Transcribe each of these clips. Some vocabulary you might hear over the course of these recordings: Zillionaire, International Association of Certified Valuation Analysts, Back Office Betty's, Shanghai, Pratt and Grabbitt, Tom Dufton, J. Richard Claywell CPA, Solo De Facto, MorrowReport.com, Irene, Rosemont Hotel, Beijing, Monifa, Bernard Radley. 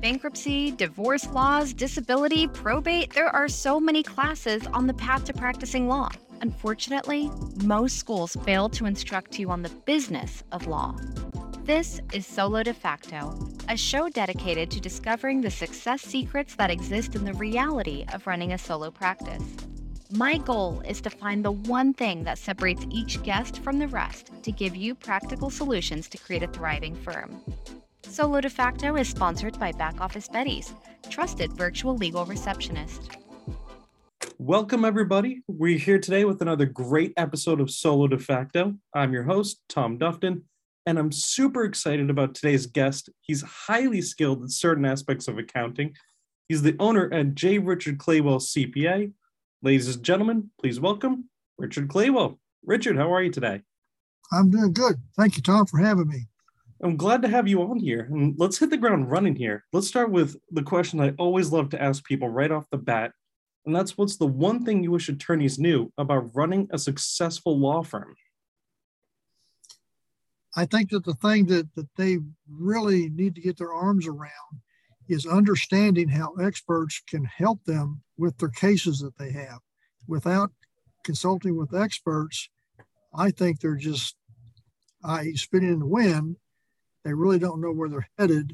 bankruptcy, divorce laws, disability, probate. There are so many classes on the path to practicing law. Unfortunately, most schools fail to instruct you on the business of law. This is Solo De Facto, a show dedicated to discovering the success secrets that exist in the reality of running a solo practice. My goal is to find the one thing that separates each guest from the rest to give you practical solutions to create a thriving firm. Solo De Facto is sponsored by Back Office Betty's, trusted virtual legal receptionist. Welcome, everybody. We're here today with another great episode of Solo De Facto. I'm your host, Tom Dufton, and I'm super excited about today's guest. He's highly skilled in certain aspects of accounting. He's the owner at J. Richard Claywell CPA. Ladies and gentlemen, please welcome Richard Claywell. Richard, how are you today? I'm doing good. Thank you, Tom, for having me. I'm glad to have you on here. And let's hit the ground running here. Let's start with the question I always love to ask people right off the bat. And that's, what's the one thing you wish attorneys knew about running a successful law firm? I think that the thing that they really need to get their arms around is understanding how experts can help them with their cases that they have. Without consulting with experts, I think they're just spinning in the wind. They really don't know where they're headed,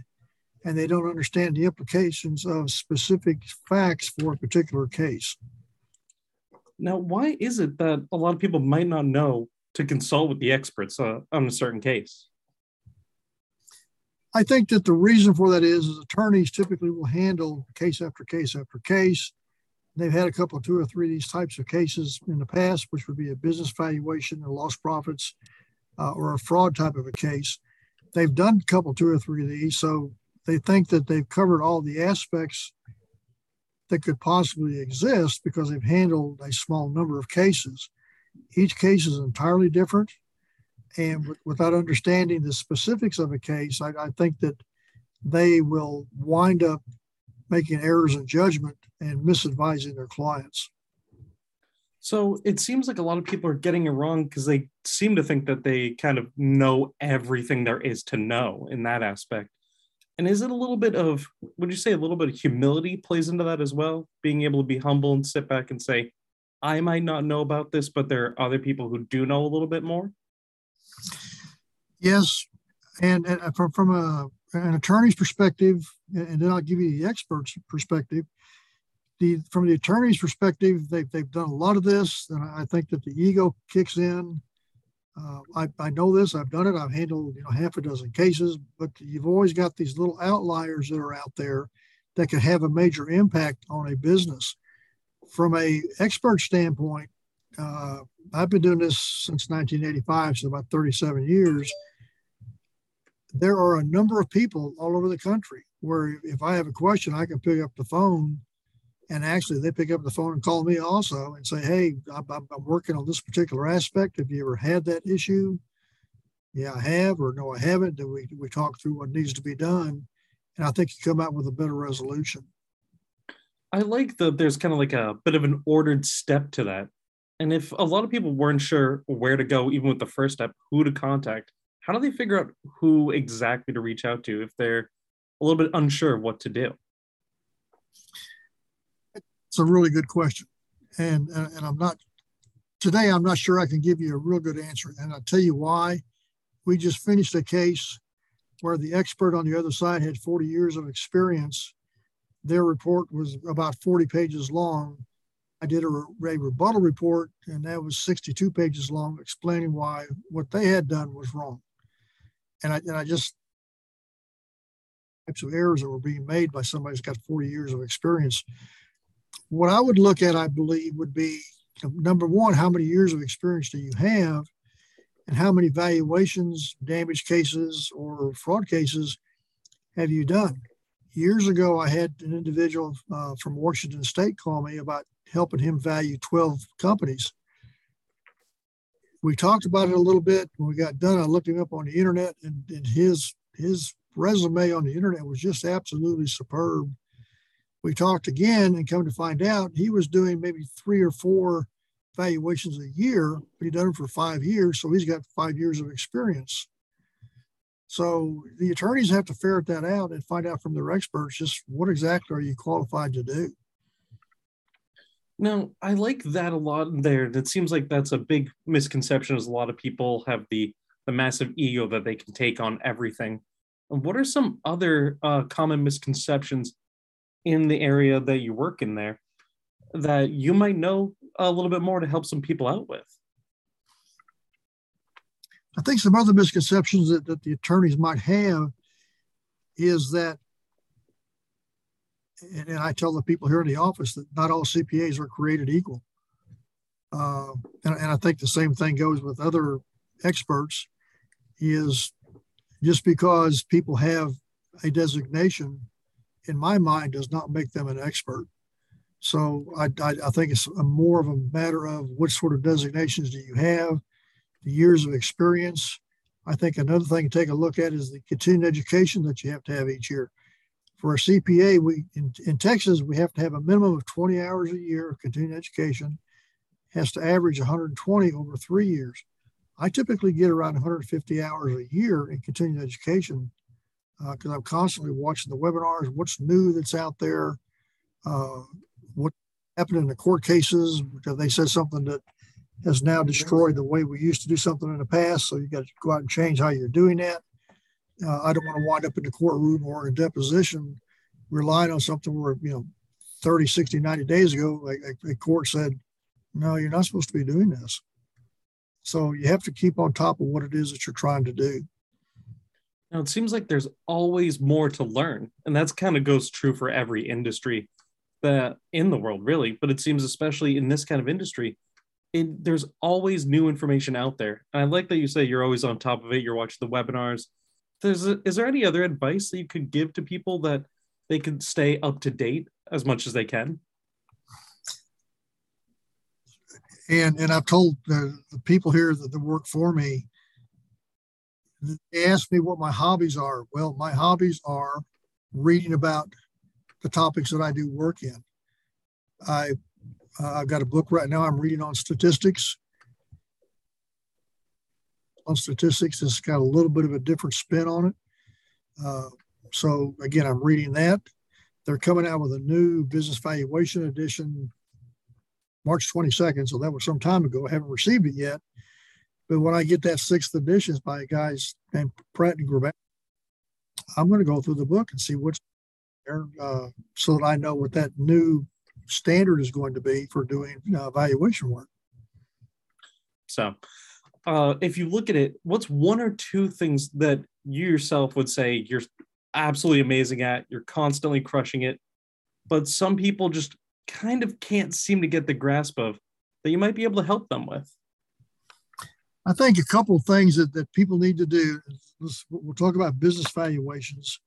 and they don't understand the implications of specific facts for a particular case. Now, why is it that a lot of people might not know to consult with the experts on a certain case? I think that the reason for that is attorneys typically will handle case after case after case. They've had two or three of these types of cases in the past, which would be a business valuation and lost profits or a fraud type of a case. They've done two or three of these, so they think that they've covered all the aspects that could possibly exist because they've handled a small number of cases. Each case is entirely different, and without understanding the specifics of a case, I think that they will wind up making errors in judgment and misadvising their clients. So it seems like a lot of people are getting it wrong because they seem to think that they kind of know everything there is to know in that aspect. And is it would you say a little bit of humility plays into that as well? Being able to be humble and sit back and say, I might not know about this, but there are other people who do know a little bit more? Yes. And from an attorney's perspective, and then I'll give you the expert's perspective. From the attorney's perspective, they've done a lot of this, and I think that the ego kicks in. I know this, I've done it, I've handled half a dozen cases, but you've always got these little outliers that are out there that could have a major impact on a business. From an expert standpoint, I've been doing this since 1985, so about 37 years. There are a number of people all over the country where if I have a question, I can pick up the phone. And actually, they pick up the phone and call me also and say, hey, I'm working on this particular aspect. Have you ever had that issue? Yeah, I have, or no, I haven't. Do we talk through what needs to be done? And I think you come out with a better resolution. I like that there's kind of like a bit of an ordered step to that. And if a lot of people weren't sure where to go, even with the first step, who to contact, how do they figure out who exactly to reach out to if they're a little bit unsure of what to do? It's a really good question, and I'm not sure I can give you a real good answer, and I'll tell you why. We just finished a case where the expert on the other side had 40 years of experience. Their report was about 40 pages long. I did a rebuttal report, and that was 62 pages long, explaining why what they had done was wrong, and I just types of errors that were being made by somebody who's got 40 years of experience. What I would look at, I believe, would be, number one, how many years of experience do you have, and how many valuations, damage cases, or fraud cases have you done? Years ago, I had an individual from Washington State call me about helping him value 12 companies. We talked about it a little bit. When we got done, I looked him up on the internet, and his resume on the internet was just absolutely superb. We talked again, and come to find out, he was doing maybe 3 or 4 valuations a year, but he'd done them for 5 years, so he's got 5 years of experience. So the attorneys have to ferret that out and find out from their experts just what exactly are you qualified to do. Now, I like that a lot there. That seems like that's a big misconception, as a lot of people have the massive ego that they can take on everything. What are some other common misconceptions in the area that you work in there that you might know a little bit more to help some people out with? I think some other misconceptions that the attorneys might have is that, and I tell the people here in the office, that not all CPAs are created equal. And I think the same thing goes with other experts, is just because people have a designation, in my mind, does not make them an expert. So I think it's more of a matter of what sort of designations do you have, the years of experience. I think another thing to take a look at is the continuing education that you have to have each year. For a CPA, in Texas, we have to have a minimum of 20 hours a year of continuing education. It has to average 120 over 3 years. I typically get around 150 hours a year in continuing education because I'm constantly watching the webinars, what's new that's out there, what happened in the court cases. They said something that has now destroyed the way we used to do something in the past, so you got to go out and change how you're doing that. I don't want to wind up in the courtroom or in deposition relying on something where, 30, 60, 90 days ago, a court said, no, you're not supposed to be doing this. So you have to keep on top of what it is that you're trying to do. Now, it seems like there's always more to learn, and that's kind of goes true for every industry that in the world, really. But it seems especially in this kind of industry, there's always new information out there. And I like that you say you're always on top of it. You're watching the webinars. Is there any other advice that you could give to people that they can stay up to date as much as they can? And I've told the people here that work for me, they ask me what my hobbies are. Well, my hobbies are reading about the topics that I do work in. I've got a book right now I'm reading on statistics. On statistics, it's got a little bit of a different spin on it. So again, I'm reading that. They're coming out with a new business valuation edition March 22nd, so that was some time ago. I haven't received it yet. But when I get that 6th edition, it's by a guy named Pratt and Grabbitt, I'm going to go through the book and see what's there so that I know what that new standard is going to be for doing valuation work. So if you look at it, what's one or two things that you yourself would say you're absolutely amazing at, you're constantly crushing it, but some people just kind of can't seem to get the grasp of that you might be able to help them with? I think a couple of things that people need to do, we'll talk about business valuations,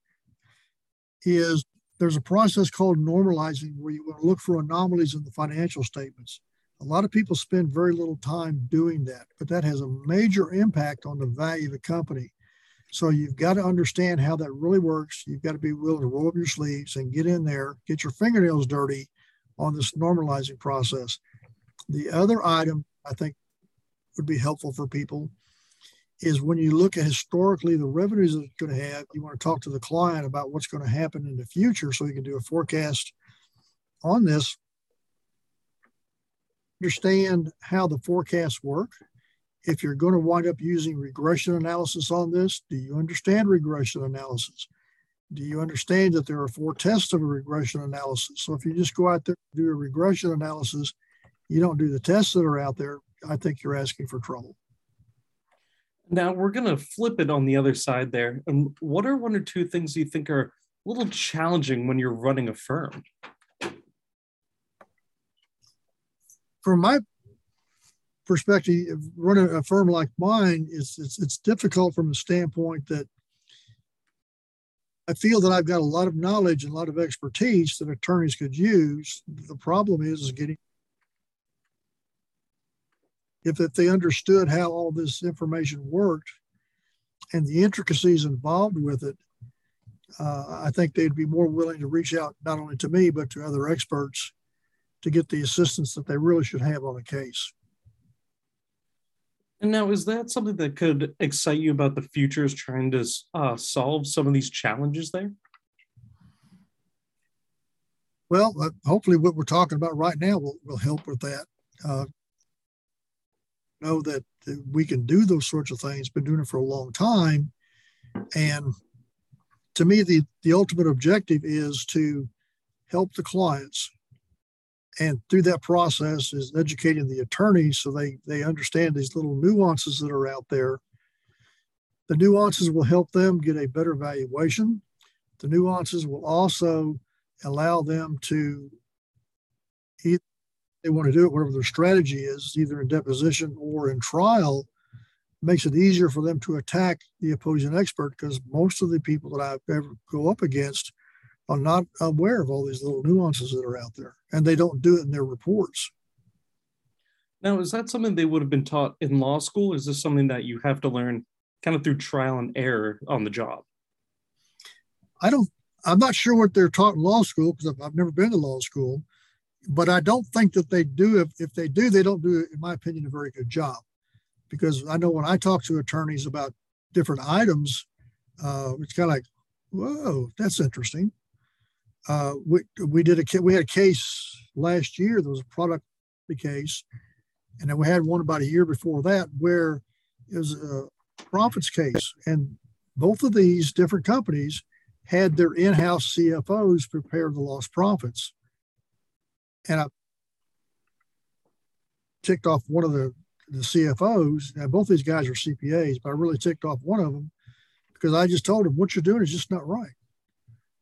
is there's a process called normalizing where you want to look for anomalies in the financial statements. A lot of people spend very little time doing that, but that has a major impact on the value of the company. So you've got to understand how that really works. You've got to be willing to roll up your sleeves and get in there, get your fingernails dirty on this normalizing process. The other item I think would be helpful for people is when you look at historically the revenues that it's going to have, you want to talk to the client about what's going to happen in the future so you can do a forecast on this. Understand how the forecasts work. If you're going to wind up using regression analysis on this, do you understand regression analysis? Do you understand that there are 4 tests of a regression analysis? So if you just go out there and do a regression analysis, you don't do the tests that are out there, I think you're asking for trouble. Now we're going to flip it on the other side there. And what are one or two things you think are a little challenging when you're running a firm? From my perspective, running a firm like mine, it's difficult from the standpoint that I feel that I've got a lot of knowledge and a lot of expertise that attorneys could use. The problem is getting, if they understood how all this information worked and the intricacies involved with it, I think they'd be more willing to reach out not only to me, but to other experts to get the assistance that they really should have on a case. And now, is that something that could excite you about the future, is trying to solve some of these challenges there? Well, hopefully what we're talking about right now will help with that. Know that we can do those sorts of things, been doing it for a long time. And to me, the ultimate objective is to help the clients. And through that process is educating the attorneys so they understand these little nuances that are out there. The nuances will help them get a better valuation. The nuances will also allow them to, either they want to do it, whatever their strategy is, either in deposition or in trial, makes it easier for them to attack the opposing expert, because most of the people that I've ever go up against are not aware of all these little nuances that are out there, and they don't do it in their reports. Now, is that something they would have been taught in law school? Is this something that you have to learn kind of through trial and error on the job? I'm not sure what they're taught in law school, because I've never been to law school, but I don't think that they do. If they do, they don't do, in my opinion, a very good job, because I know when I talk to attorneys about different items, it's kind of like, whoa, that's interesting. We had a case last year that was a product case, and then we had one about a year before that where it was a profits case, and both of these different companies had their in-house CFOs prepare the lost profits. And I ticked off one of the CFOs. Now, both these guys are CPAs, but I really ticked off one of them because I just told him, what you're doing is just not right.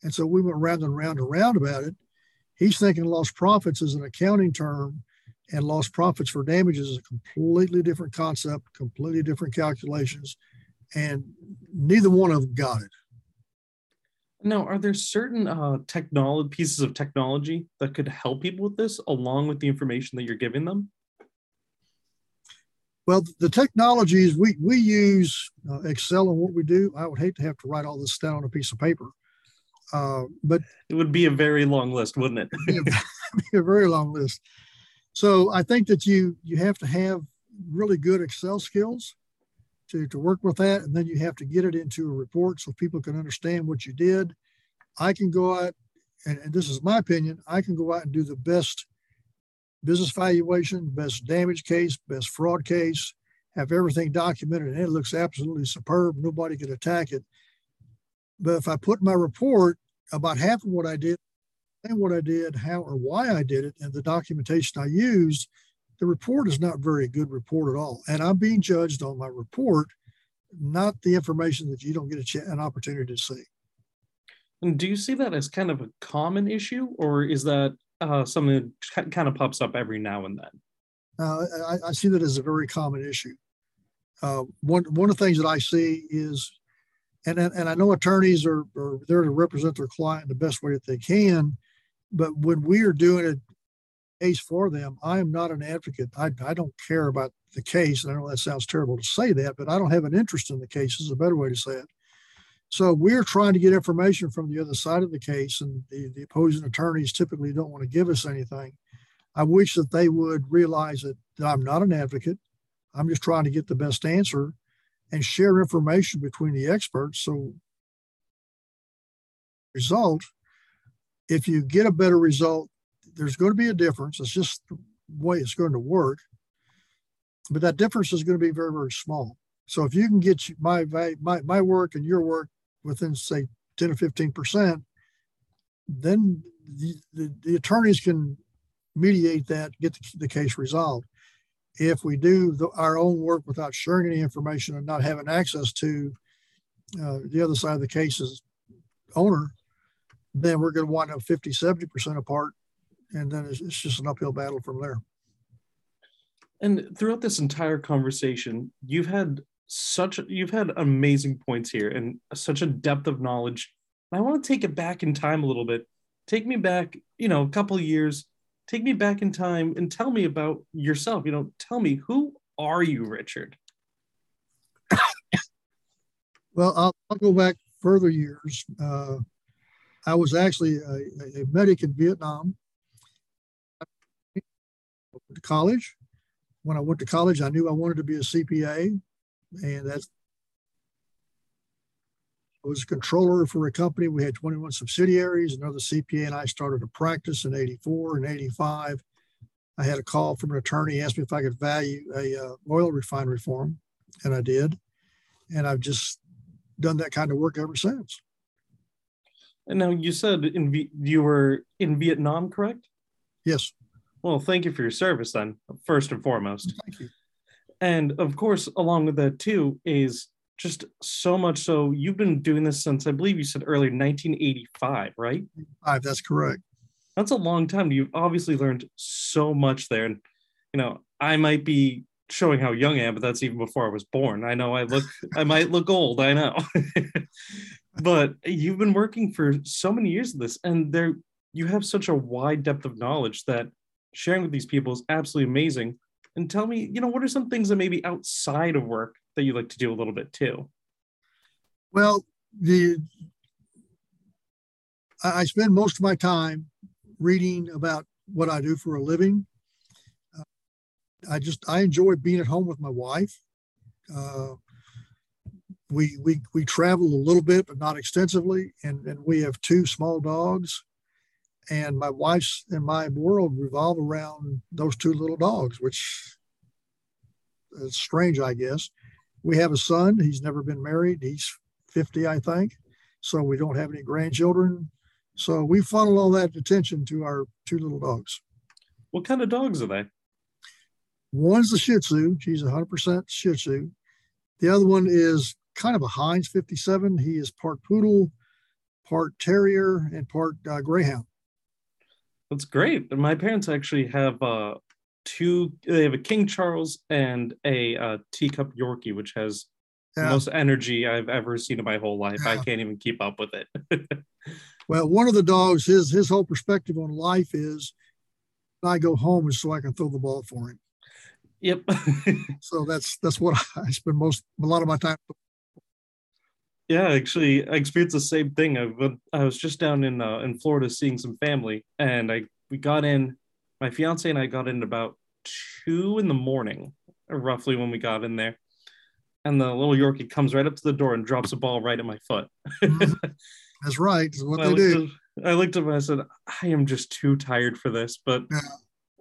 And so we went round and round and round about it. He's thinking lost profits is an accounting term, and lost profits for damages is a completely different concept, completely different calculations, and neither one of them got it. Now, are there certain pieces of technology that could help people with this along with the information that you're giving them? Well, the technologies, we use Excel in what we do. I would hate to have to write all this down on a piece of paper. But it would be a very long list, wouldn't it? It'd be a very long list. So I think that you have to have really good Excel skills to work with that. And then you have to get it into a report so people can understand what you did. I can go out, and this is my opinion, I can go out and do the best business valuation, best damage case, best fraud case, have everything documented, and it looks absolutely superb. Nobody can attack it. But if I put my report about half of what I did, and what I did, how or why I did it, and the documentation I used, the report is not a very good report at all. And I'm being judged on my report, not the information that you don't get an opportunity to see. And do you see that as kind of a common issue, or is that something that kind of pops up every now and then? I see that as a very common issue. One of the things that I see is, and I know attorneys are there to represent their client in the best way that they can, but when we are doing a case for them, I am not an advocate. I don't care about the case. And I know that sounds terrible to say that, but I don't have an interest in the case is a better way to say it. So we're trying to get information from the other side of the case, and the opposing attorneys typically don't want to give us anything. I wish that they would realize that I'm not an advocate. I'm just trying to get the best answer and share information between the experts. So result, if you get a better result, there's going to be a difference. It's just the way it's going to work, but that difference is going to be very, very small. So if you can get my work and your work within, say, 10 or 15%, then the attorneys can mediate that, get the case resolved. If we do our own work without sharing any information and not having access to the other side of the case's owner, then we're going to wind up 50, 70% apart. And then it's just an uphill battle from there. And throughout this entire conversation, you've had amazing points here and such a depth of knowledge. And I want to take it back in time a little bit. Take me back, a couple of years. Take me back in time and tell me about yourself. Tell me, who are you, Richard? Well, I'll go back further years. I was actually a medic in Vietnam. I went to college, when I went to college, I knew I wanted to be a CPA, and that's, I was a controller for a company. We had 21 subsidiaries. Another CPA and I started a practice in 84 and 85. I had a call from an attorney, asked me if I could value a oil refinery for him, and I did. And I've just done that kind of work ever since. And now you said you were in Vietnam, correct? Yes. Well, thank you for your service then, first and foremost. Thank you. And of course, along with that too is just so much. So you've been doing this since, I believe you said earlier, 1985, right? That's correct. That's a long time. You've obviously learned so much there. And, you know, I might be showing how young I am, but that's even before I was born. I know I look, I might look old, I know. But you've been working for so many years of this, and there you have such a wide depth of knowledge that sharing with these people is absolutely amazing. And tell me, you know, what are some things that maybe outside of work that you like to do a little bit too? Well, I spend most of my time reading about what I do for a living. I enjoy being at home with my wife. We travel a little bit, but not extensively. And we have two small dogs, and my wife's and my world revolve around those two little dogs, which is strange, I guess. We have a son. He's never been married. He's 50, I think. So we don't have any grandchildren. So we funnel all that attention to our two little dogs. What kind of dogs are they? One's the Shih Tzu. She's 100% Shih Tzu. The other one is kind of a Heinz 57. He is part poodle, part terrier, and part greyhound. That's great. My parents actually have they have a King Charles and a teacup Yorkie, which has the most energy I've ever seen in my whole life. I can't even keep up with it. Well, one of the dogs, his whole perspective on life is, I go home so I can throw the ball for him. Yep. So that's what I spend a lot of my time. Yeah, actually, I experienced the same thing. I was just down in Florida seeing some family, and we got in. My fiance and I got in about 2 in the morning, roughly, when we got in there. And the little Yorkie comes right up to the door and drops a ball right at my foot. That's right. That's what they do. I looked at him and I said, I am just too tired for this, but. Yeah.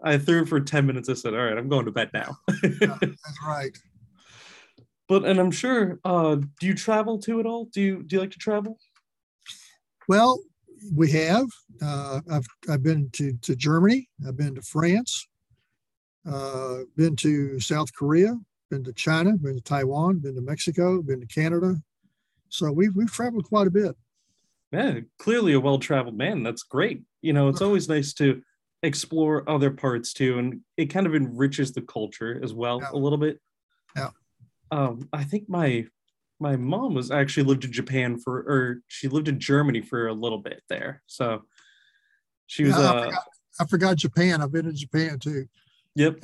I threw it for 10 minutes. I said, all right, I'm going to bed now. Yeah, that's right. And I'm sure, do you travel too at all? Do you like to travel? Well, we have. I've been to Germany. I've been to France. Been to South Korea. Been to China. Been to Taiwan. Been to Mexico. Been to Canada. So we've traveled quite a bit. Yeah, clearly a well-traveled man. That's great. You know, it's always nice to explore other parts too, and it kind of enriches the culture as well a little bit. Yeah. I think my mom was actually lived in Japan she lived in Germany for a little bit there. So she was. I forgot Japan. I've been in Japan too. Yep.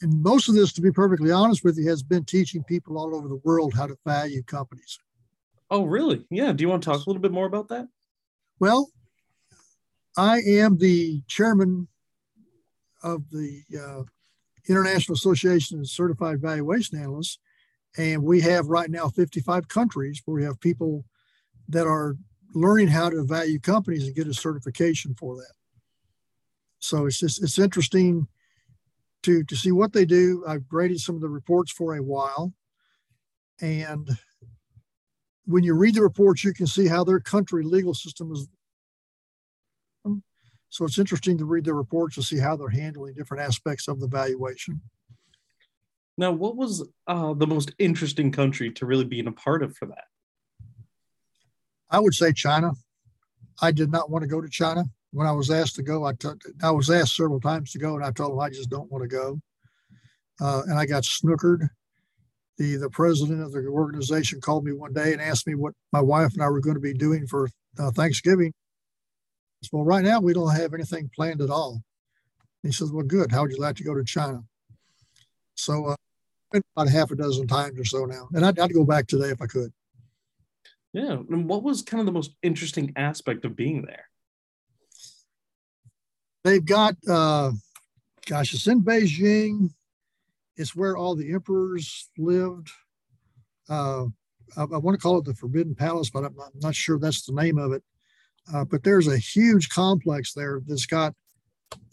And most of this, to be perfectly honest with you, has been teaching people all over the world how to value companies. Oh, really? Yeah. Do you want to talk a little bit more about that? Well, I am the chairman of the International Association of Certified Valuation Analysts. And we have right now 55 countries where we have people that are learning how to value companies and get a certification for that. So it's interesting to see what they do. I've graded some of the reports for a while. And when you read the reports, you can see how their country legal system is. So it's interesting to read their reports to see how they're handling different aspects of the valuation. Now, what was the most interesting country to really be a part of for that? I would say China. I did not want to go to China. When I was asked to go, I was asked several times to go, and I told them I just don't want to go. And I got snookered. The president of the organization called me one day and asked me what my wife and I were going to be doing for Thanksgiving. Well, right now, we don't have anything planned at all. And he says, well, good. How would you like to go to China? So about half a dozen times or so now. And I'd go back today if I could. Yeah. And what was kind of the most interesting aspect of being there? They've got, it's in Beijing. It's where all the emperors lived. I want to call it the Forbidden Palace, but I'm not sure that's the name of it. But there's a huge complex there that's got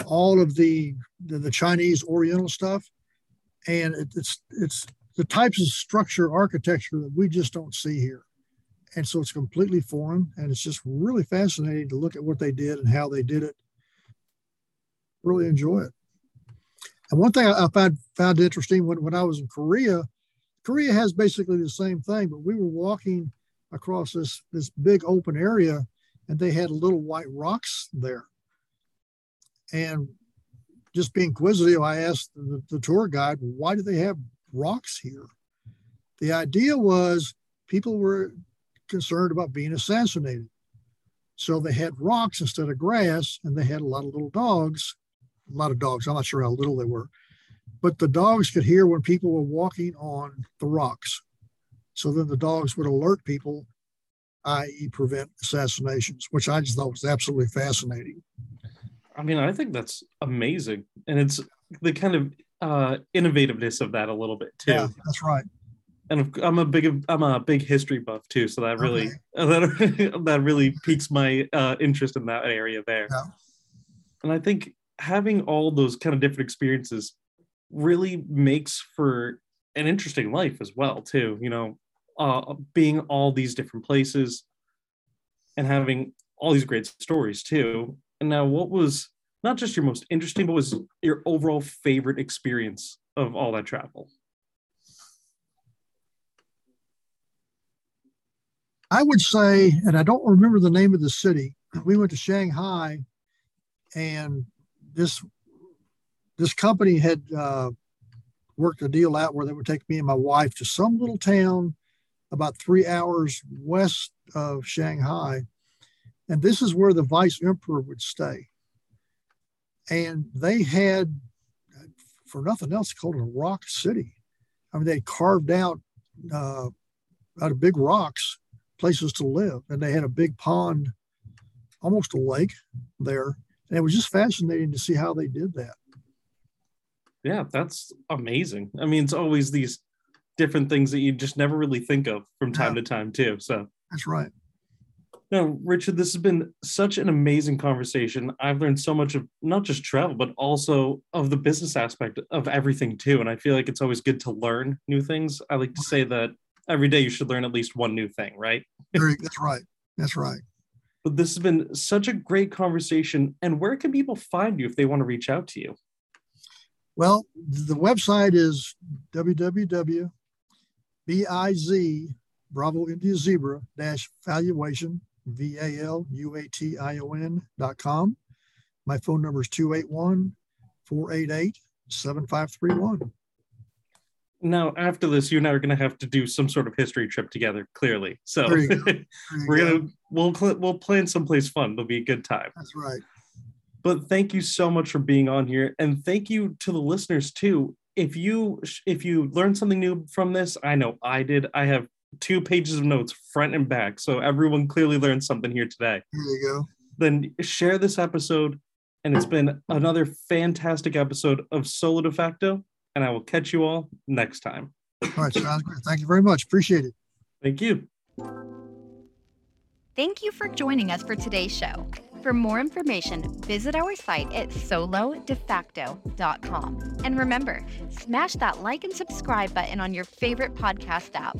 all of the Chinese Oriental stuff, and it's the types of structure architecture that we just don't see here. And so it's completely foreign, and it's just really fascinating to look at what they did and how they did it. Really enjoy it. And one thing I found interesting when I was in Korea has basically the same thing, but we were walking across this big open area, and they had little white rocks there. And just being inquisitive, I asked the tour guide, why do they have rocks here? The idea was people were concerned about being assassinated. So they had rocks instead of grass, and they had a lot of little dogs. A lot of dogs, I'm not sure how little they were. But the dogs could hear when people were walking on the rocks. So then the dogs would alert people, i.e. prevent assassinations, which I just thought was absolutely fascinating. I mean, I think that's amazing. And it's the kind of innovativeness of that a little bit too. Yeah, that's right. And I'm a big history buff too, so that really that really piques my interest in that area there. Yeah. And I think having all those kind of different experiences really makes for an interesting life as well too. You know, being all these different places and having all these great stories too. And now, what was not just your most interesting, but was your overall favorite experience of all that travel? I would say, and I don't remember the name of the city, we went to Shanghai, and this company had worked a deal out where they would take me and my wife to some little town about 3 hours west of Shanghai. And this is where the vice emperor would stay. And they had, for nothing else, called it a rock city. I mean, they carved out of big rocks places to live. And they had a big pond, almost a lake there. And it was just fascinating to see how they did that. Yeah, that's amazing. I mean, it's always these different things that you just never really think of from time to time too. So that's right. No, Richard, this has been such an amazing conversation. I've learned so much of not just travel, but also of the business aspect of everything too. And I feel like it's always good to learn new things. I like to say that every day you should learn at least one new thing, right? That's right. That's right. But this has been such a great conversation. And where can people find you if they want to reach out to you? Well, the website is www.BIZ-valuation.com. My phone number is 281-488-7531. Now, after this, you and I are going to have to do some sort of history trip together, clearly. So we'll plan someplace fun. It'll be a good time. That's right. But thank you so much for being on here, and thank you to the listeners too. If you learned something new from this, I know I did. I have 2 pages of notes front and back, so everyone clearly learned something here today. There you go. Then share this episode, and it's been another fantastic episode of Solo De Facto, and I will catch you all next time. All right, sounds good. Thank you very much. Appreciate it. Thank you. Thank you for joining us for today's show. For more information, visit our site at solodefacto.com. And remember, smash that like and subscribe button on your favorite podcast app.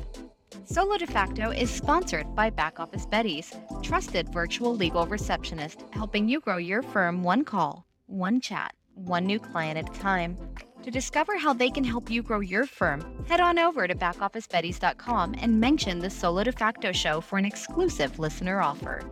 Solo De Facto is sponsored by Back Office Betty's, trusted virtual legal receptionist, helping you grow your firm one call, one chat, one new client at a time. To discover how they can help you grow your firm, head on over to backofficebetty's.com and mention the Solo De Facto show for an exclusive listener offer.